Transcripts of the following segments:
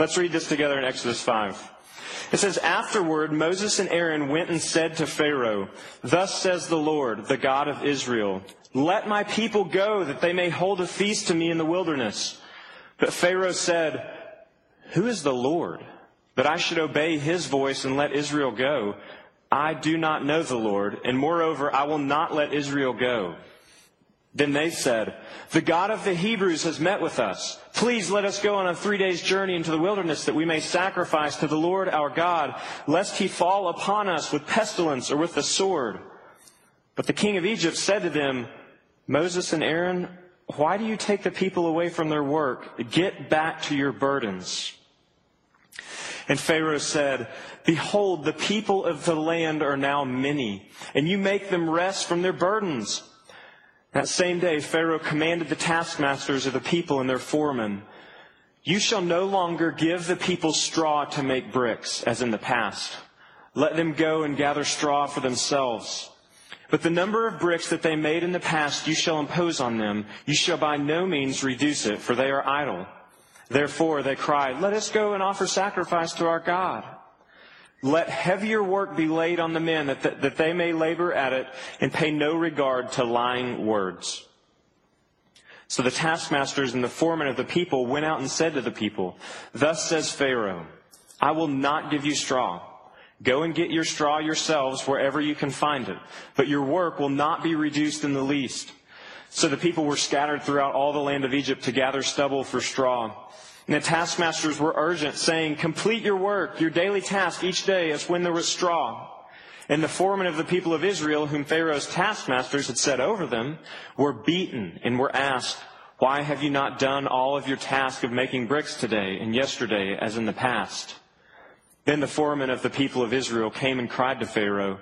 Let's read this together in Exodus 5. It says, "Afterward, Moses and Aaron went and said to Pharaoh, 'Thus says the Lord, the God of Israel, let my people go that they may hold a feast to me in the wilderness.' But Pharaoh said, 'Who is the Lord, that I should obey his voice and let Israel go? I do not know the Lord, and moreover, I will not let Israel go.' Then they said, 'The God of the Hebrews has met with us. Please let us go on a 3 days' journey into the wilderness that we may sacrifice to the Lord our God, lest he fall upon us with pestilence or with the sword.' But the king of Egypt said to them, 'Moses and Aaron, why do you take the people away from their work? Get back to your burdens.' And Pharaoh said, 'Behold, the people of the land are now many, and you make them rest from their burdens.' That same day, Pharaoh commanded the taskmasters of the people and their foremen, 'You shall no longer give the people straw to make bricks, as in the past. Let them go and gather straw for themselves. But the number of bricks that they made in the past you shall impose on them. You shall by no means reduce it, for they are idle.' Therefore they cried, 'Let us go and offer sacrifice to our God.' Let heavier work be laid on the men, that they may labor at it and pay no regard to lying words. So the taskmasters and the foremen of the people went out and said to the people, 'Thus says Pharaoh, I will not give you straw. Go and get your straw yourselves wherever you can find it, but your work will not be reduced in the least.' So the people were scattered throughout all the land of Egypt to gather stubble for straw. And the taskmasters were urgent, saying, 'Complete your work, your daily task each day as when there was straw.' And the foremen of the people of Israel, whom Pharaoh's taskmasters had set over them, were beaten and were asked, 'Why have you not done all of your task of making bricks today and yesterday as in the past?' Then the foremen of the people of Israel came and cried to Pharaoh,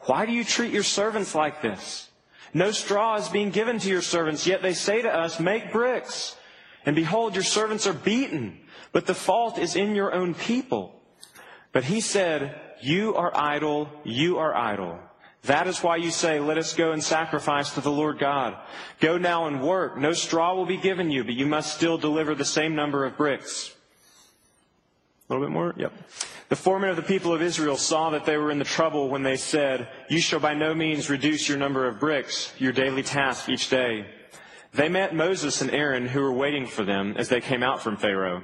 'Why do you treat your servants like this? No straw is being given to your servants, yet they say to us, "Make bricks." And behold, your servants are beaten, but the fault is in your own people.' But he said, 'You are idle, you are idle. That is why you say, "Let us go and sacrifice to the Lord God." Go now and work. No straw will be given you, but you must still deliver the same number of bricks.'" A little bit more? Yep. "The foremen of the people of Israel saw that they were in the trouble when they said, 'You shall by no means reduce your number of bricks, your daily task each day.' They met Moses and Aaron, who were waiting for them as they came out from Pharaoh.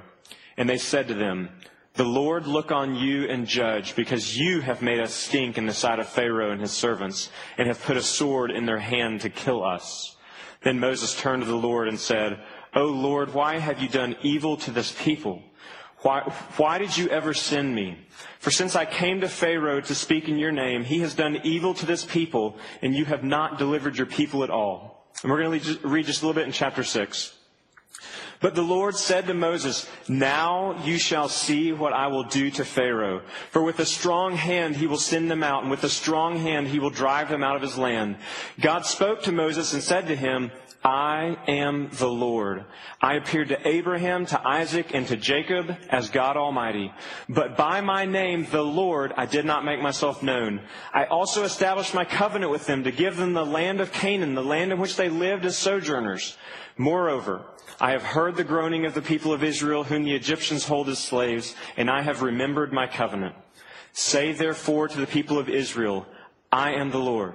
And they said to them, 'The Lord look on you and judge, because you have made us stink in the sight of Pharaoh and his servants, and have put a sword in their hand to kill us.' Then Moses turned to the Lord and said, 'O Lord, why have you done evil to this people? Why did you ever send me? For since I came to Pharaoh to speak in your name, he has done evil to this people, and you have not delivered your people at all.'" And we're going to read just a little bit in chapter 6. "But the Lord said to Moses, 'Now you shall see what I will do to Pharaoh. For with a strong hand he will send them out, and with a strong hand he will drive them out of his land.' God spoke to Moses and said to him, 'I am the Lord. I appeared to Abraham, to Isaac, and to Jacob as God Almighty. But by my name, the Lord, I did not make myself known. I also established my covenant with them to give them the land of Canaan, the land in which they lived as sojourners. Moreover, I have heard the groaning of the people of Israel, whom the Egyptians hold as slaves, and I have remembered my covenant. Say therefore to the people of Israel, "I am the Lord.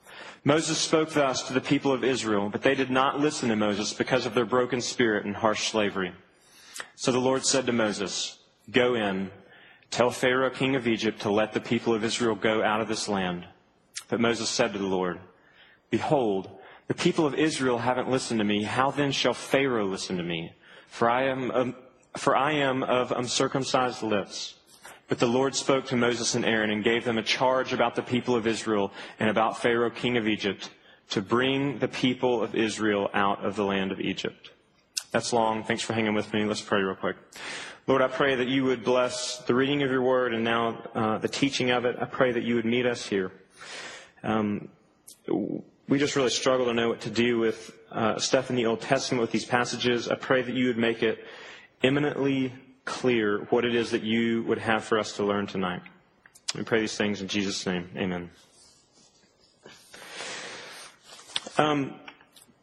Moses spoke thus to the people of Israel, but they did not listen to Moses because of their broken spirit and harsh slavery. So the Lord said to Moses, "Go in, tell Pharaoh, king of Egypt, to let the people of Israel go out of this land." But Moses said to the Lord, "Behold, the people of Israel haven't listened to me. How then shall Pharaoh listen to me? For I am of uncircumcised lips." But the Lord spoke to Moses and Aaron and gave them a charge about the people of Israel and about Pharaoh, king of Egypt, to bring the people of Israel out of the land of Egypt. That's long. Thanks for hanging with me. Let's pray real quick. Lord, I pray that you would bless the reading of your word and now the teaching of it. I pray that you would meet us here. We just really struggle to know what to do with stuff in the Old Testament with these passages. I pray that you would make it eminently clear what it is that you would have for us to learn tonight. We pray these things in Jesus' name. Amen.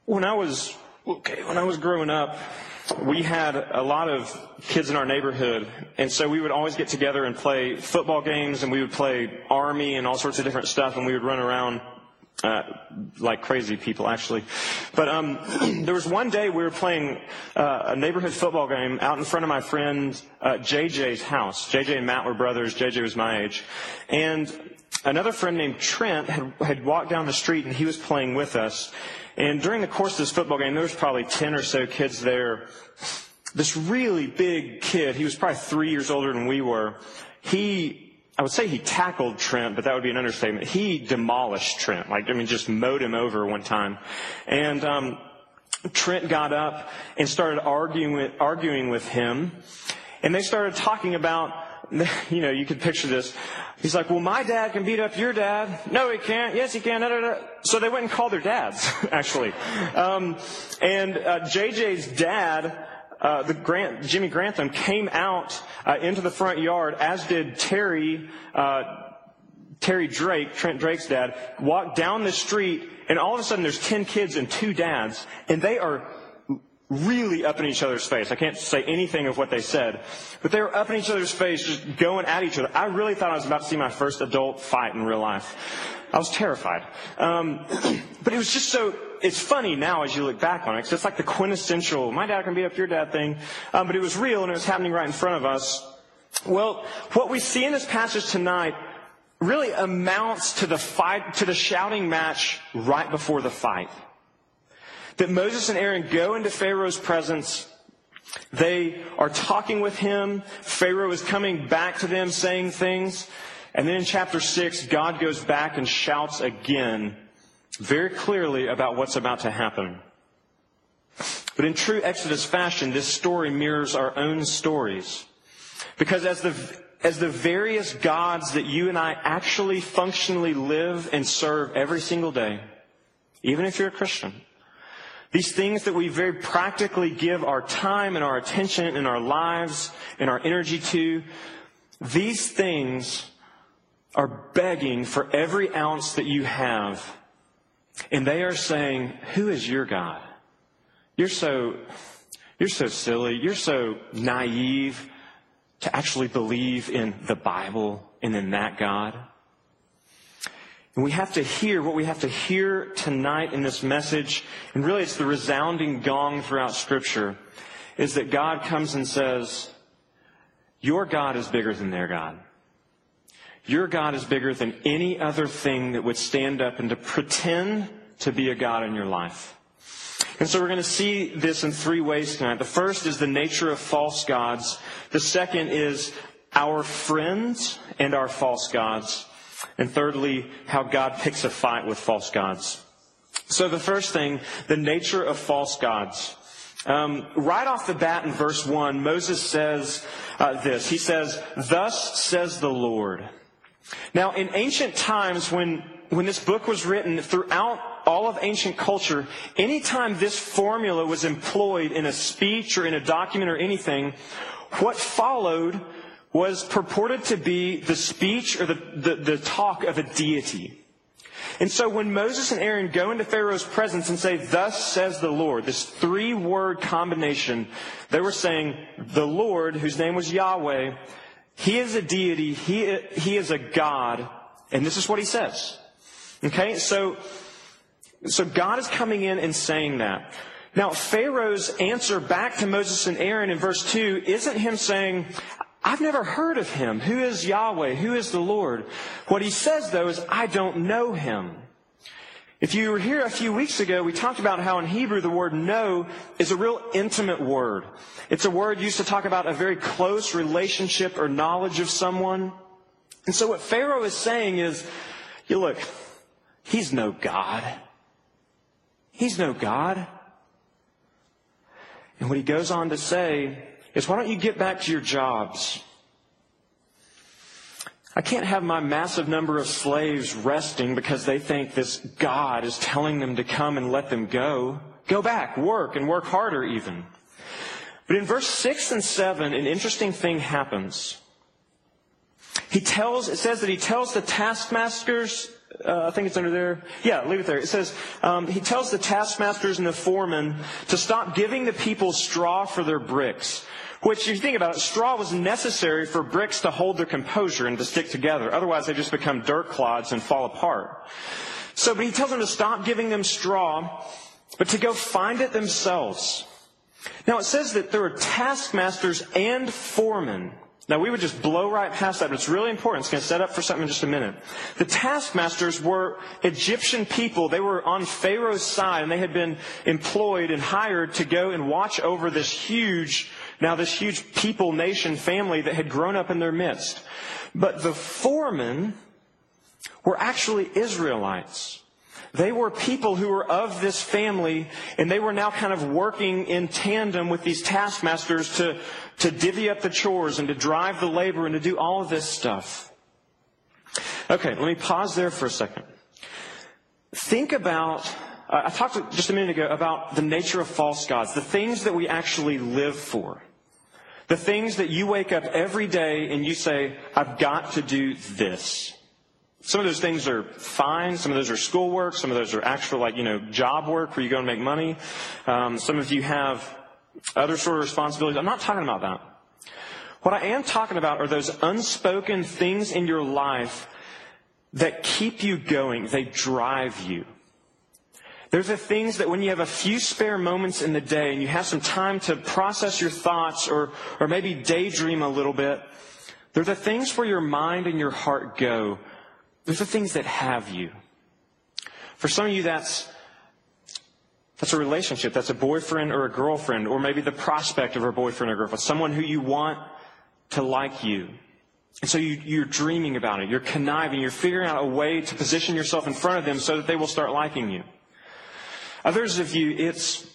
When I was growing up, we had a lot of kids in our neighborhood, and so we would always get together and play football games, and we would play Army and all sorts of different stuff, and we would run around like crazy people, actually. But there was one day we were playing a neighborhood football game out in front of my friend JJ's house. JJ and Matt were brothers. JJ was my age. And another friend named Trent had walked down the street, and he was playing with us. And during the course of this football game, there was probably 10 or so kids there. This really big kid, he was probably 3 years older than we were. I would say he tackled Trent, but that would be an understatement. He demolished Trent, just mowed him over one time. And Trent got up and started arguing with him. And they started talking about, you could picture this. He's like, well, my dad can beat up your dad. No, he can't. Yes, he can. Da, da, da. So they went and called their dads, actually. JJ's dad, Jimmy Grantham, came out into the front yard, as did Terry Drake, Trent Drake's dad, walked down the street, and all of a sudden there's 10 kids and two dads, and they are really up in each other's face. I can't say anything of what they said, but they were up in each other's face, just going at each other. I really thought I was about to see my first adult fight in real life. I was terrified. But it was just so, it's funny now as you look back on it, because it's like the quintessential, my dad can beat up your dad thing. But it was real, and it was happening right in front of us. Well, what we see in this passage tonight really amounts to the fight, to the shouting match right before the fight. That Moses and Aaron go into Pharaoh's presence. They are talking with him. Pharaoh is coming back to them saying things. And then in chapter 6, God goes back and shouts again very clearly about what's about to happen. But in true Exodus fashion, this story mirrors our own stories. Because as the various gods that you and I actually functionally live and serve every single day, even if you're a Christian, these things that we very practically give our time and our attention and our lives and our energy to, these things are begging for every ounce that you have. And they are saying, who is your God? You're so silly. You're so naive to actually believe in the Bible and in that God. And we have to hear what we have to hear tonight in this message, and really it's the resounding gong throughout Scripture, is that God comes and says, your God is bigger than their God. Your God is bigger than any other thing that would stand up and to pretend to be a God in your life. And so we're going to see this in three ways tonight. The first is the nature of false gods. The second is our friends and our false gods. And thirdly, how God picks a fight with false gods. So the first thing, the nature of false gods. Right off the bat in verse 1, Moses says this. He says, thus says the Lord. Now, in ancient times, when this book was written, throughout all of ancient culture, anytime this formula was employed in a speech or in a document or anything, what followed was purported to be the speech or the talk of a deity. And so when Moses and Aaron go into Pharaoh's presence and say, thus says the Lord, this three-word combination, they were saying, the Lord, whose name was Yahweh, he is a deity, he is a God, and this is what he says. Okay, so God is coming in and saying that. Now, Pharaoh's answer back to Moses and Aaron in verse 2 isn't him saying, I've never heard of him. Who is Yahweh? Who is the Lord? What he says, though, is, I don't know him. If you were here a few weeks ago, we talked about how in Hebrew the word know is a real intimate word. It's a word used to talk about a very close relationship or knowledge of someone. And so what Pharaoh is saying is, you look, he's no God. He's no God. And what he goes on to say is why don't you get back to your jobs? I can't have my massive number of slaves resting because they think this God is telling them to come and let them go. Go back, work, and work harder even. But in verse 6 and 7, an interesting thing happens. It says that he tells the taskmasters, I think it's under there. Yeah, leave it there. It says, he tells the taskmasters and the foremen to stop giving the people straw for their bricks. Which, if you think about it, straw was necessary for bricks to hold their composure and to stick together. Otherwise, they just become dirt clods and fall apart. So, but he tells them to stop giving them straw, but to go find it themselves. Now, it says that there were taskmasters and foremen. Now, we would just blow right past that, but it's really important. It's going to set up for something in just a minute. The taskmasters were Egyptian people. They were on Pharaoh's side, and they had been employed and hired to go and watch over this huge people, nation, family that had grown up in their midst. But the foremen were actually Israelites. They were people who were of this family, and they were now kind of working in tandem with these taskmasters to divvy up the chores and to drive the labor and to do all of this stuff. Okay, let me pause there for a second. Think about... I talked just a minute ago about the nature of false gods, the things that we actually live for, the things that you wake up every day and you say, I've got to do this. Some of those things are fine. Some of those are schoolwork. Some of those are actual, job work where you go and make money. Some of you have other sort of responsibilities. I'm not talking about that. What I am talking about are those unspoken things in your life that keep you going. They drive you. They're the things that when you have a few spare moments in the day and you have some time to process your thoughts or maybe daydream a little bit, they're the things where your mind and your heart go. They're the things that have you. For some of you, that's a relationship. That's a boyfriend or a girlfriend, or maybe the prospect of a boyfriend or girlfriend, someone who you want to like you. And so you're dreaming about it. You're conniving. You're figuring out a way to position yourself in front of them so that they will start liking you. Others of you, it's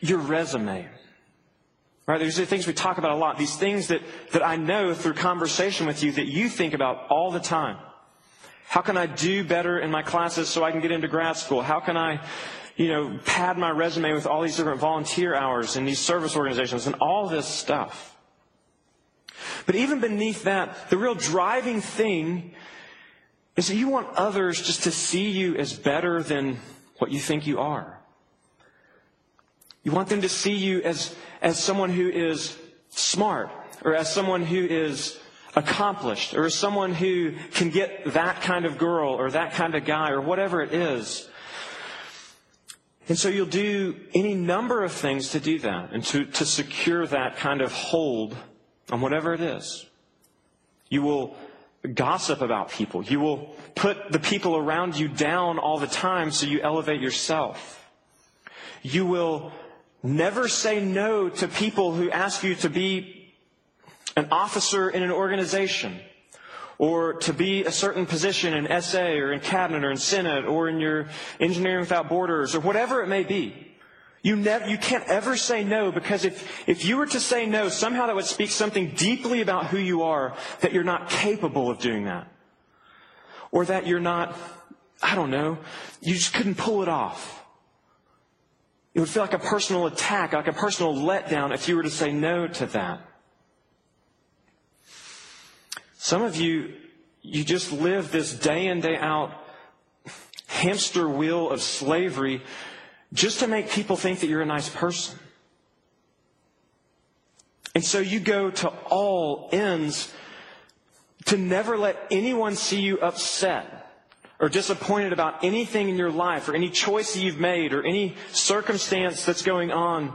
your resume. Right? These are the things we talk about a lot. These things that I know through conversation with you that you think about all the time. How can I do better in my classes so I can get into grad school? How can I, pad my resume with all these different volunteer hours and these service organizations and all this stuff? But even beneath that, the real driving thing is that you want others just to see you as better than what you think you are. You want them to see you as someone who is smart, or as someone who is accomplished, or as someone who can get that kind of girl or that kind of guy or whatever it is. And so you'll do any number of things to do that and to secure that kind of hold on whatever it is. You will gossip about people. You will put the people around you down all the time so you elevate yourself. You will never say no to people who ask you to be an officer in an organization or to be a certain position in SA or in cabinet or in Senate or in your Engineering Without Borders or whatever it may be. You can't ever say no, because if you were to say no, somehow that would speak something deeply about who you are, that you're not capable of doing that. Or that you're not, you just couldn't pull it off. It would feel like a personal attack, like a personal letdown if you were to say no to that. Some of you, you just live this day in, day out hamster wheel of slavery just to make people think that you're a nice person. And so you go to all ends to never let anyone see you upset or disappointed about anything in your life or any choice that you've made or any circumstance that's going on.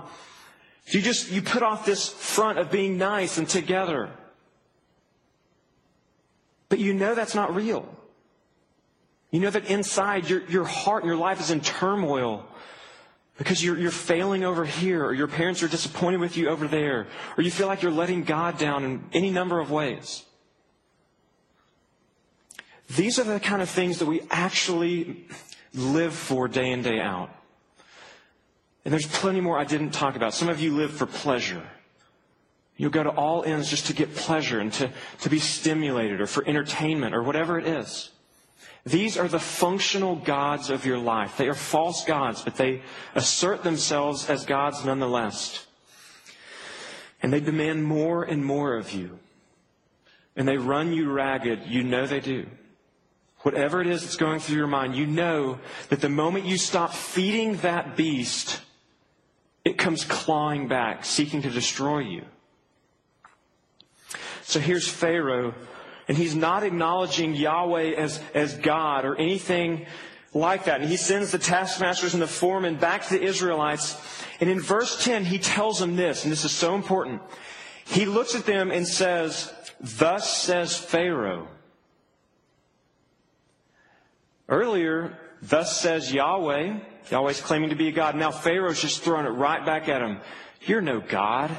You put off this front of being nice and together. But you know that's not real. You know that inside your heart and your life is in turmoil. Because you're failing over here, or your parents are disappointed with you over there, or you feel like you're letting God down in any number of ways. These are the kind of things that we actually live for day in, day out. And there's plenty more I didn't talk about. Some of you live for pleasure. You'll go to all ends just to get pleasure and to be stimulated or for entertainment or whatever it is. These are the functional gods of your life. They are false gods, but they assert themselves as gods nonetheless. And they demand more and more of you. And they run you ragged. You know they do. Whatever it is that's going through your mind, you know that the moment you stop feeding that beast, it comes clawing back, seeking to destroy you. So here's Pharaoh, and he's not acknowledging Yahweh as God or anything like that. And he sends the taskmasters and the foremen back to the Israelites. And in verse 10, he tells them this, and this is so important. He looks at them and says, "Thus says Pharaoh." Earlier, thus says Yahweh. Yahweh's claiming to be a God. Now Pharaoh's just throwing it right back at him. You're no God.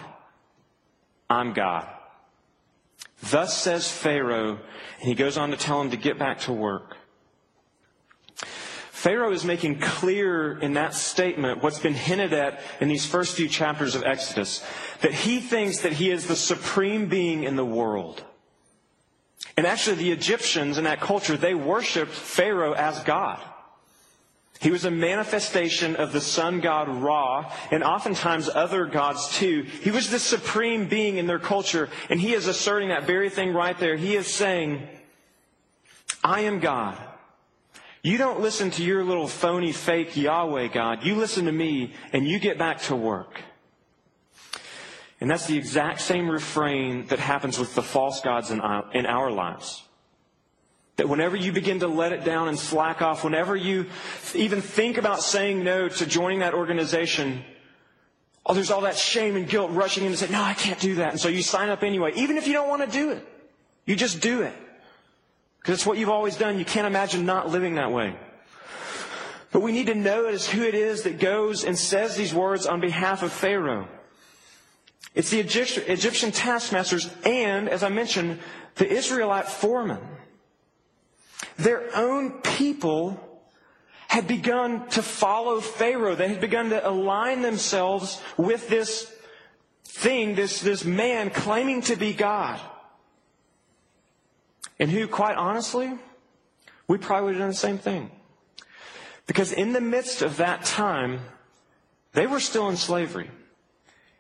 I'm God. Thus says Pharaoh, and he goes on to tell him to get back to work. Pharaoh is making clear in that statement what's been hinted at in these first few chapters of Exodus, that he thinks that he is the supreme being in the world. And actually the Egyptians in that culture, they worshipped Pharaoh as God. He was a manifestation of the sun god Ra, and oftentimes other gods too. He was the supreme being in their culture, and he is asserting that very thing right there. He is saying, I am God. You don't listen to your little phony, fake Yahweh God. You listen to me, and you get back to work. And that's the exact same refrain that happens with the false gods in our lives. That whenever you begin to let it down and slack off, whenever you even think about saying no to joining that organization, oh, there's all that shame and guilt rushing in to say, no, I can't do that. And so you sign up anyway, even if you don't want to do it. You just do it. Because it's what you've always done. You can't imagine not living that way. But we need to notice who it is that goes and says these words on behalf of Pharaoh. It's the Egyptian taskmasters and, as I mentioned, the Israelite foremen. Their own people had begun to follow Pharaoh. They had begun to align themselves with this thing, this man claiming to be God. And who, quite honestly, we probably would have done the same thing. Because in the midst of that time, they were still in slavery.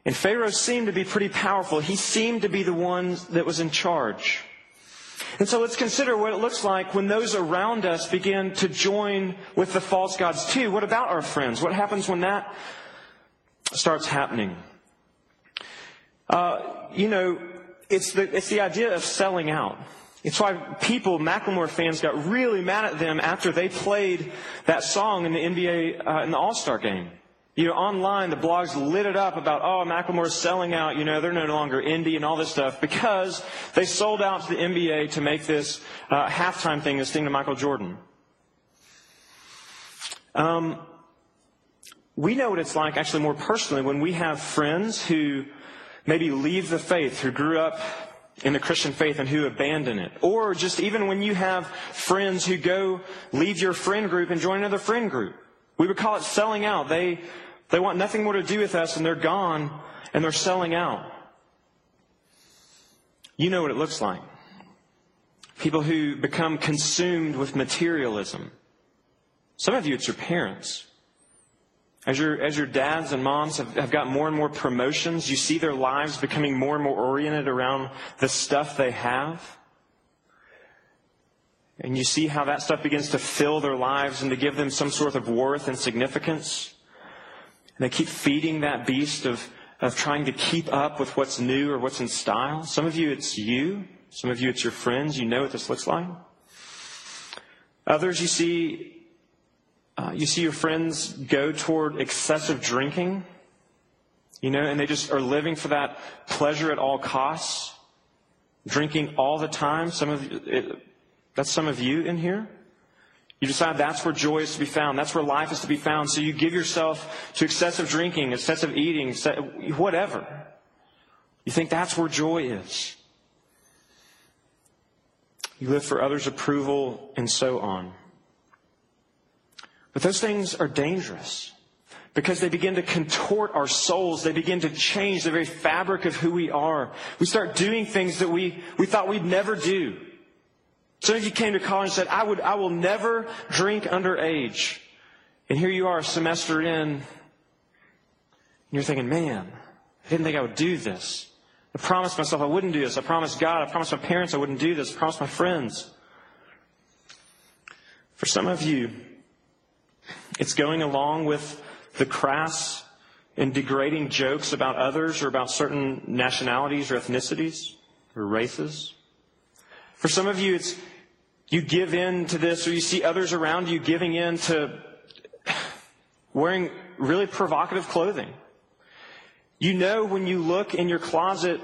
And Pharaoh seemed to be pretty powerful. He seemed to be the one that was in charge. And so let's consider what it looks like when those around us begin to join with the false gods too. What about our friends? What happens when that starts happening? It's the idea of selling out. It's why Macklemore fans got really mad at them after they played that song in the NBA, in the All-Star game. Online, the blogs lit it up about, oh, Macklemore's selling out, they're no longer indie and all this stuff, because they sold out to the NBA to make this halftime thing, this thing to Michael Jordan. We know what it's like, actually, more personally, when we have friends who maybe leave the faith, who grew up in the Christian faith and who abandon it. Or just even when you have friends who go leave your friend group and join another friend group. We would call it selling out. They want nothing more to do with us, and they're gone, and they're selling out. You know what it looks like. People who become consumed with materialism. Some of you, it's your parents. As your dads and moms have got more and more promotions, you see their lives becoming more and more oriented around the stuff they have. And you see how that stuff begins to fill their lives and to give them some sort of worth and significance. And they keep feeding that beast of trying to keep up with what's new or what's in style. Some of you, it's you. Some of you, it's your friends. You know what this looks like. Others, you see your friends go toward excessive drinking. And they just are living for that pleasure at all costs. Drinking all the time. That's some of you in here. You decide that's where joy is to be found. That's where life is to be found. So you give yourself to excessive drinking, excessive eating, whatever. You think that's where joy is. You live for others' approval and so on. But those things are dangerous. because they begin to contort our souls. They begin to change the very fabric of who we are. We start doing things that we thought we'd never do. So if you came to college and said, I will never drink underage. And here you are a semester in, and you're thinking, man, I didn't think I would do this. I promised myself I wouldn't do this. I promised God. I promised my parents I wouldn't do this. I promised my friends. For some of you, it's going along with the crass and degrading jokes about others or about certain nationalities or ethnicities or races. For some of you, it's you give in to this, or you see others around you giving in to wearing really provocative clothing. You know, when you look in your closet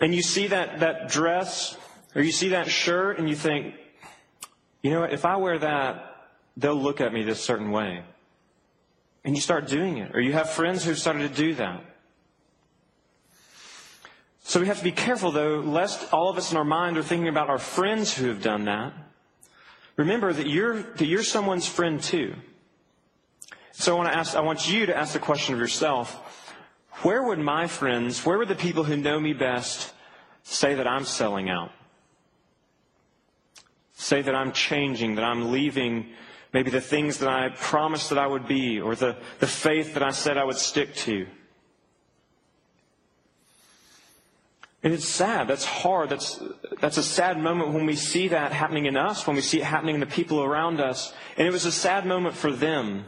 and you see that dress or you see that shirt and you think, you know what, if I wear that, they'll look at me this certain way. And you start doing it. Or you have friends who've started to do that. So we have to be careful, though, lest all of us in our mind are thinking about our friends who have done that. Remember that you're someone's friend, too. So I want you to ask the question of yourself, where would the people who know me best say that I'm selling out? Say that I'm changing, that I'm leaving maybe the things that I promised that I would be, or the faith that I said I would stick to. And it's sad. That's hard. That's a sad moment when we see that happening in us, when we see it happening in the people around us. And it was a sad moment for them.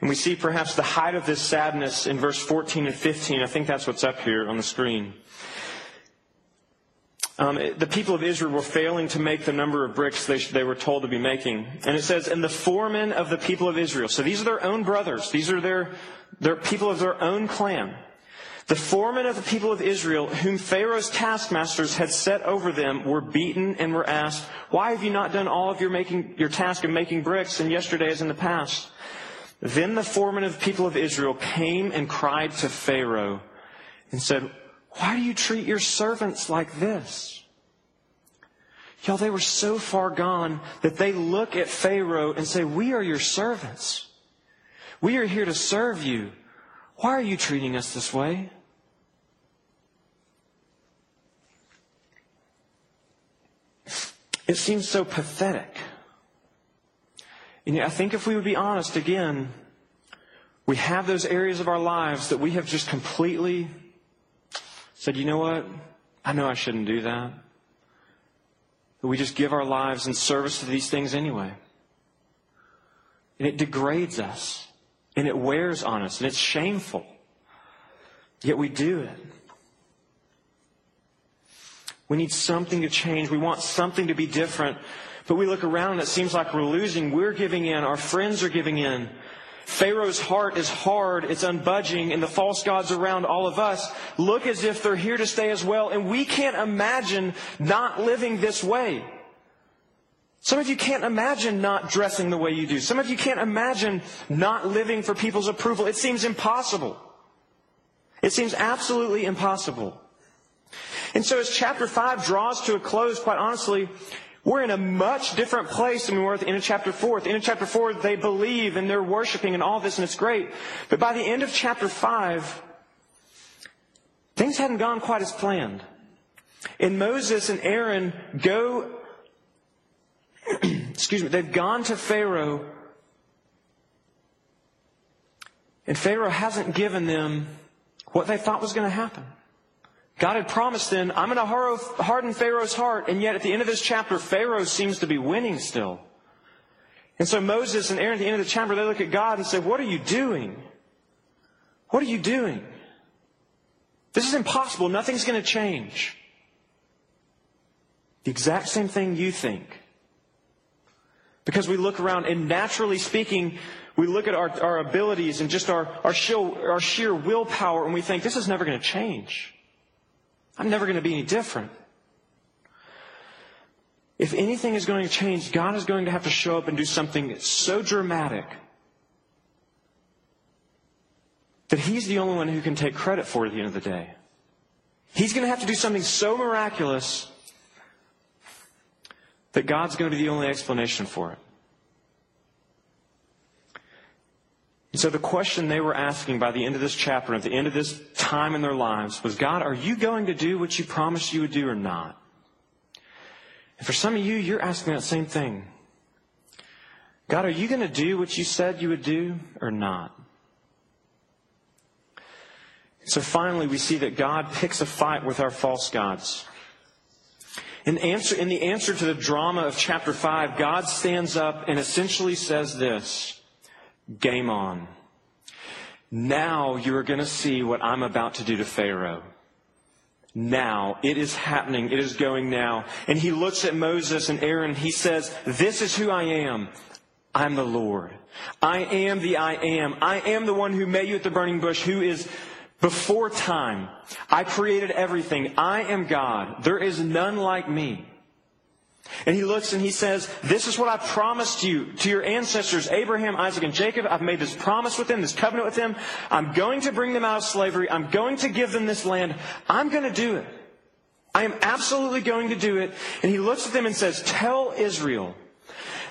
And we see perhaps the height of this sadness in verse 14 and 15. I think that's what's up here on the screen. The people of Israel were failing to make the number of bricks they were told to be making. And it says, and the foremen of the people of Israel. So these are their own brothers. These are their people of their own clan. The foremen of the people of Israel, whom Pharaoh's taskmasters had set over them, were beaten and were asked, why have you not done all of your task of making bricks in yesterday as in the past? Then the foremen of the people of Israel came and cried to Pharaoh and said, why do you treat your servants like this? Y'all, they were so far gone that they look at Pharaoh and say, we are your servants. We are here to serve you. Why are you treating us this way? It seems so pathetic. And yet I think if we would be honest again, we have those areas of our lives that we have just completely said, you know what? I know I shouldn't do that. But we just give our lives in service to these things anyway. And it degrades us. And it wears on us. And it's shameful. Yet we do it. We need something to change. We want something to be different. But we look around and it seems like we're losing. We're giving in. Our friends are giving in. Pharaoh's heart is hard, it's unbudging, and the false gods around all of us look as if they're here to stay as well, and we can't imagine not living this way. Some of you can't imagine not dressing the way you do. Some of you can't imagine not living for people's approval. It seems impossible. It seems absolutely impossible. And so as chapter 5 draws to a close, quite honestly, we're in a much different place than we were at the end of chapter 4. At the end of chapter 4, they believe and they're worshiping and all this, and it's great. But by the end of chapter 5, things hadn't gone quite as planned. And Moses and Aaron they've gone to Pharaoh. And Pharaoh hasn't given them what they thought was going to happen. God had promised them, I'm going to harden Pharaoh's heart. And yet at the end of this chapter, Pharaoh seems to be winning still. And so Moses and Aaron at the end of the chapter, they look at God and say, what are you doing? What are you doing? This is impossible. Nothing's going to change. The exact same thing you think. Because we look around and naturally speaking, we look at our abilities and just our sheer willpower and we think, this is never going to change. I'm never going to be any different. If anything is going to change, God is going to have to show up and do something so dramatic that He's the only one who can take credit for it at the end of the day. He's going to have to do something so miraculous that God's going to be the only explanation for it. And so the question they were asking by the end of this chapter, at the end of this time in their lives, was, God, are you going to do what you promised you would do or not? And for some of you, you're asking that same thing. God, are you going to do what you said you would do or not? So finally, we see that God picks a fight with our false gods. In the answer to the drama of chapter 5, God stands up and essentially says this, game on. Now you are going to see what I'm about to do to Pharaoh. Now. It is happening. It is going now. And he looks at Moses and Aaron. He says, this is who I am. I'm the Lord. I am the I am. I am the one who made you at the burning bush, who is before time. I created everything. I am God. There is none like me. And he looks and he says, this is what I promised you to your ancestors, Abraham, Isaac, and Jacob. I've made this promise with them, this covenant with them. I'm going to bring them out of slavery. I'm going to give them this land. I'm going to do it. I am absolutely going to do it. And he looks at them and says, tell Israel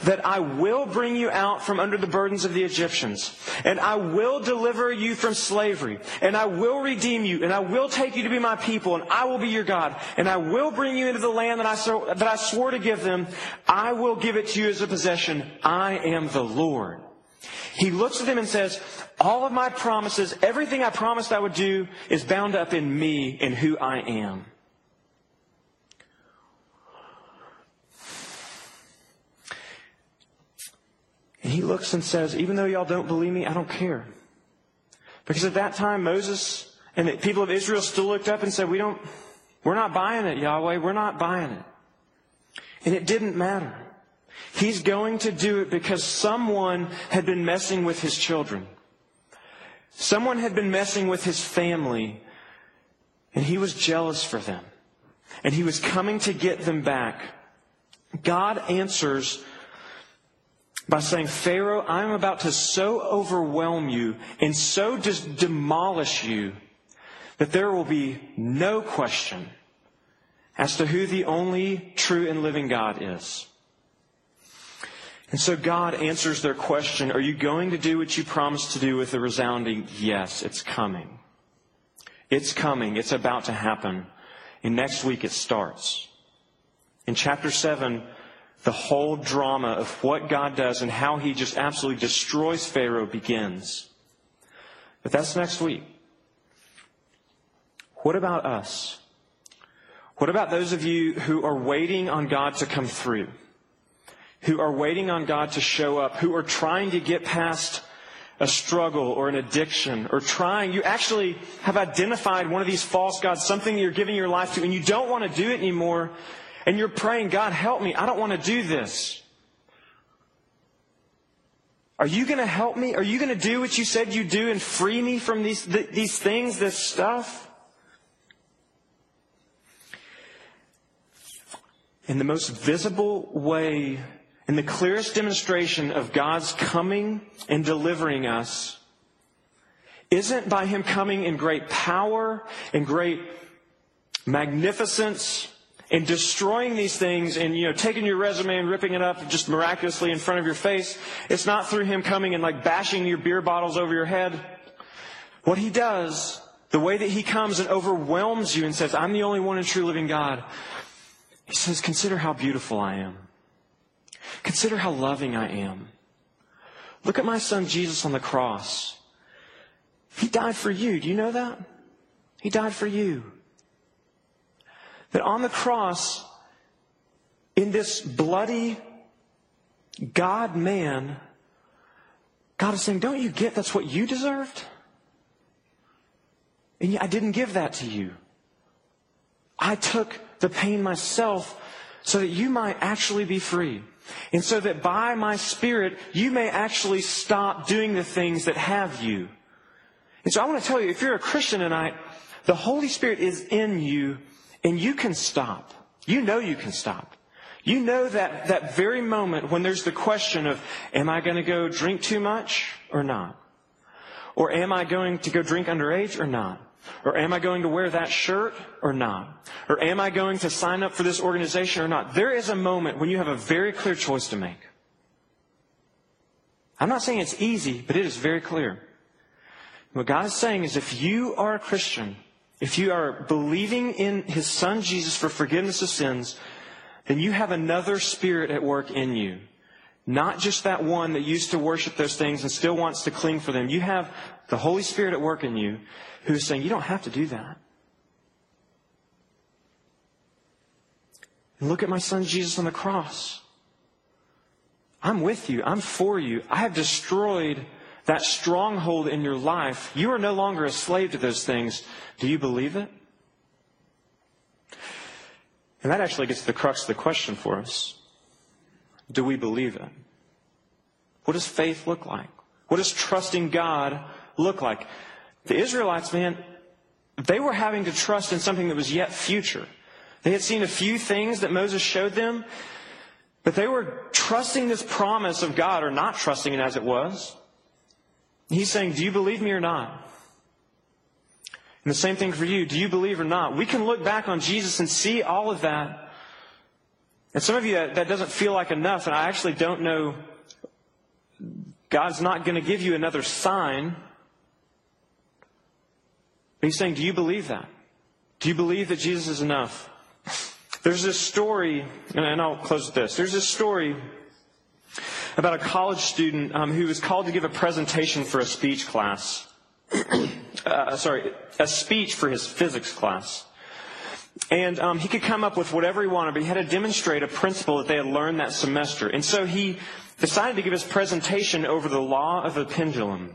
that I will bring you out from under the burdens of the Egyptians, and I will deliver you from slavery, and I will redeem you, and I will take you to be my people, and I will be your God, and I will bring you into the land that I swore to give them. I will give it to you as a possession. I am the Lord. He looks at them and says, all of my promises, everything I promised I would do, is bound up in me and who I am. And he looks and says, even though y'all don't believe me, I don't care. Because at that time, Moses and the people of Israel still looked up and said, we're not buying it, Yahweh. We're not buying it. And it didn't matter. He's going to do it because someone had been messing with his children. Someone had been messing with his family. And he was jealous for them. And he was coming to get them back. God answers by saying, Pharaoh, I'm about to so overwhelm you and so just demolish you that there will be no question as to who the only true and living God is. And so God answers their question, are you going to do what you promised to do, with a resounding yes, it's coming. It's coming. It's about to happen. And next week it starts. In chapter 7, the whole drama of what God does and how he just absolutely destroys Pharaoh begins. But that's next week. What about us? What about those of you who are waiting on God to come through? Who are waiting on God to show up? Who are trying to get past a struggle or an addiction, or you actually have identified one of these false gods, something you're giving your life to, and you don't want to do it anymore. And you're praying, God, help me. I don't want to do this. Are you going to help me? Are you going to do what you said you'd do and free me from these things, this stuff? And the most visible way and the clearest demonstration of God's coming and delivering us isn't by him coming in great power and great magnificence, and destroying these things and, taking your resume and ripping it up just miraculously in front of your face. It's not through him coming and bashing your beer bottles over your head. What he does, the way that he comes and overwhelms you and says, I'm the only one and true living God. He says, consider how beautiful I am. Consider how loving I am. Look at my son Jesus on the cross. He died for you. Do you know that? He died for you. That on the cross, in this bloody God-man, God is saying, don't you get that's what you deserved? And yet I didn't give that to you. I took the pain myself so that you might actually be free. And so that by my Spirit, you may actually stop doing the things that have you. And so I want to tell you, if you're a Christian tonight, the Holy Spirit is in you. And you can stop. You know you can stop. You know that very moment when there's the question of, am I going to go drink too much or not? Or am I going to go drink underage or not? Or am I going to wear that shirt or not? Or am I going to sign up for this organization or not? There is a moment when you have a very clear choice to make. I'm not saying it's easy, but it is very clear. What God is saying is if you are a Christian, if you are believing in His Son Jesus for forgiveness of sins, then you have another spirit at work in you. Not just that one that used to worship those things and still wants to cling for them. You have the Holy Spirit at work in you who's saying, you don't have to do that. And look at my Son Jesus on the cross. I'm with you. I'm for you. I have destroyed that stronghold in your life. You are no longer a slave to those things. Do you believe it? And that actually gets to the crux of the question for us. Do we believe it? What does faith look like? What does trusting God look like? The Israelites, man, they were having to trust in something that was yet future. They had seen a few things that Moses showed them, but they were trusting this promise of God or not trusting it as it was. He's saying, do you believe me or not? And the same thing for you. Do you believe or not? We can look back on Jesus and see all of that. And some of you, that doesn't feel like enough, and I actually don't know. God's not going to give you another sign. But He's saying, do you believe that? Do you believe that Jesus is enough? There's this story, and I'll close with this. There's this story about a college student who was called to give a presentation for a speech class. A speech for his physics class. And he could come up with whatever he wanted, but he had to demonstrate a principle that they had learned that semester. And so he decided to give his presentation over the law of the pendulum.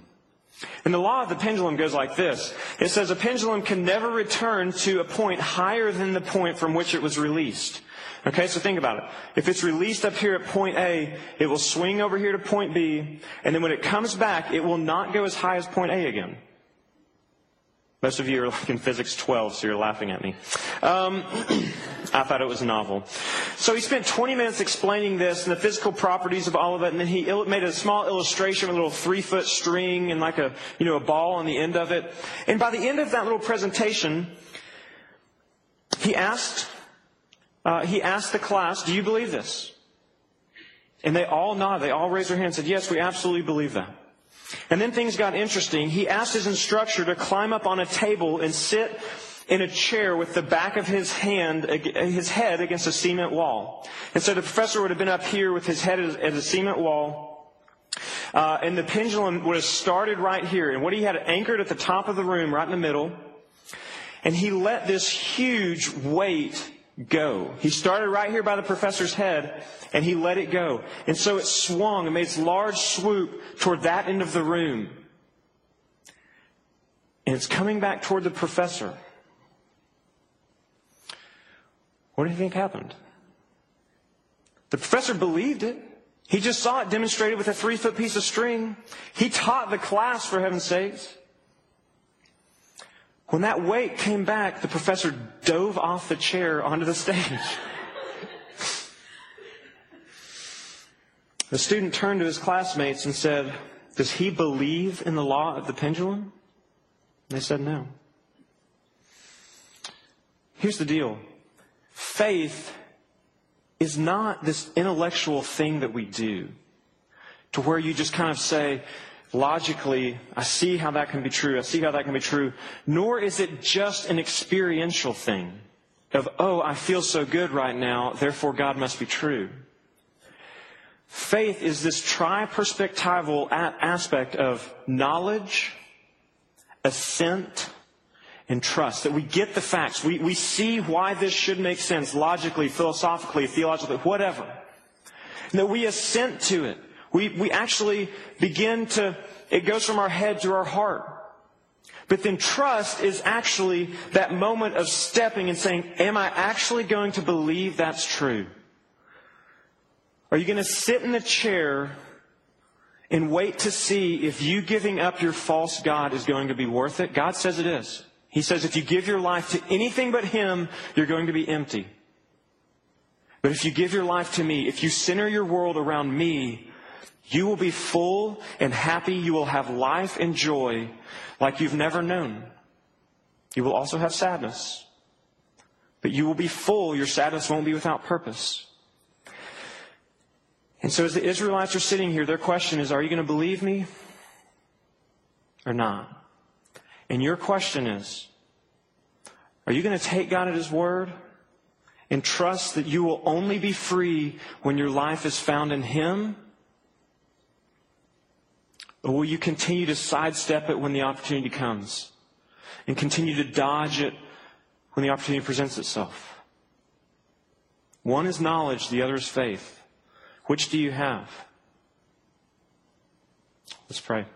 And the law of the pendulum goes like this. It says a pendulum can never return to a point higher than the point from which it was released. Okay, so think about it. If it's released up here at point A, it will swing over here to point B. And then when it comes back, it will not go as high as point A again. Most of you are like in physics 12, so you're laughing at me. I thought it was novel. So he spent 20 minutes explaining this and the physical properties of all of it, and then he made a small illustration with a little 3-foot string and like a ball on the end of it. And by the end of that little presentation, he asked the class, "Do you believe this?" And they all nodded. They all raised their hands and said, "Yes, we absolutely believe that." And then things got interesting. He asked his instructor to climb up on a table and sit in a chair with the back of his head against a cement wall. And so the professor would have been up here with his head at a cement wall. And the pendulum would have started right here. And what he had anchored at the top of the room, right in the middle. And he let this huge weight go. He started right here by the professor's head, and he let it go. And so it swung and made its large swoop toward that end of the room. And it's coming back toward the professor. What do you think happened? The professor believed it. He just saw it demonstrated with a 3-foot piece of string. He taught the class, for heaven's sakes. When that weight came back, the professor dove off the chair onto the stage. The student turned to his classmates and said, "Does he believe in the law of the pendulum?" And they said no. Here's the deal. Faith is not this intellectual thing that we do to where you just kind of say, logically, I see how that can be true. I see how that can be true. Nor is it just an experiential thing of, oh, I feel so good right now, therefore God must be true. Faith is this tri-perspectival aspect of knowledge, assent, and trust. That we get the facts. We see why this should make sense logically, philosophically, theologically, whatever. And that we assent to it. We actually begin to, it goes from our head to our heart. But then trust is actually that moment of stepping and saying, am I actually going to believe that's true? Are you going to sit in the chair and wait to see if you giving up your false God is going to be worth it? God says it is. He says if you give your life to anything but Him, you're going to be empty. But if you give your life to Me, if you center your world around Me, you will be full and happy. You will have life and joy like you've never known. You will also have sadness. But you will be full. Your sadness won't be without purpose. And so as the Israelites are sitting here, their question is, are you going to believe me or not? And your question is, are you going to take God at His word and trust that you will only be free when your life is found in Him? Or will you continue to sidestep it when the opportunity comes and continue to dodge it when the opportunity presents itself? One is knowledge, the other is faith. Which do you have? Let's pray.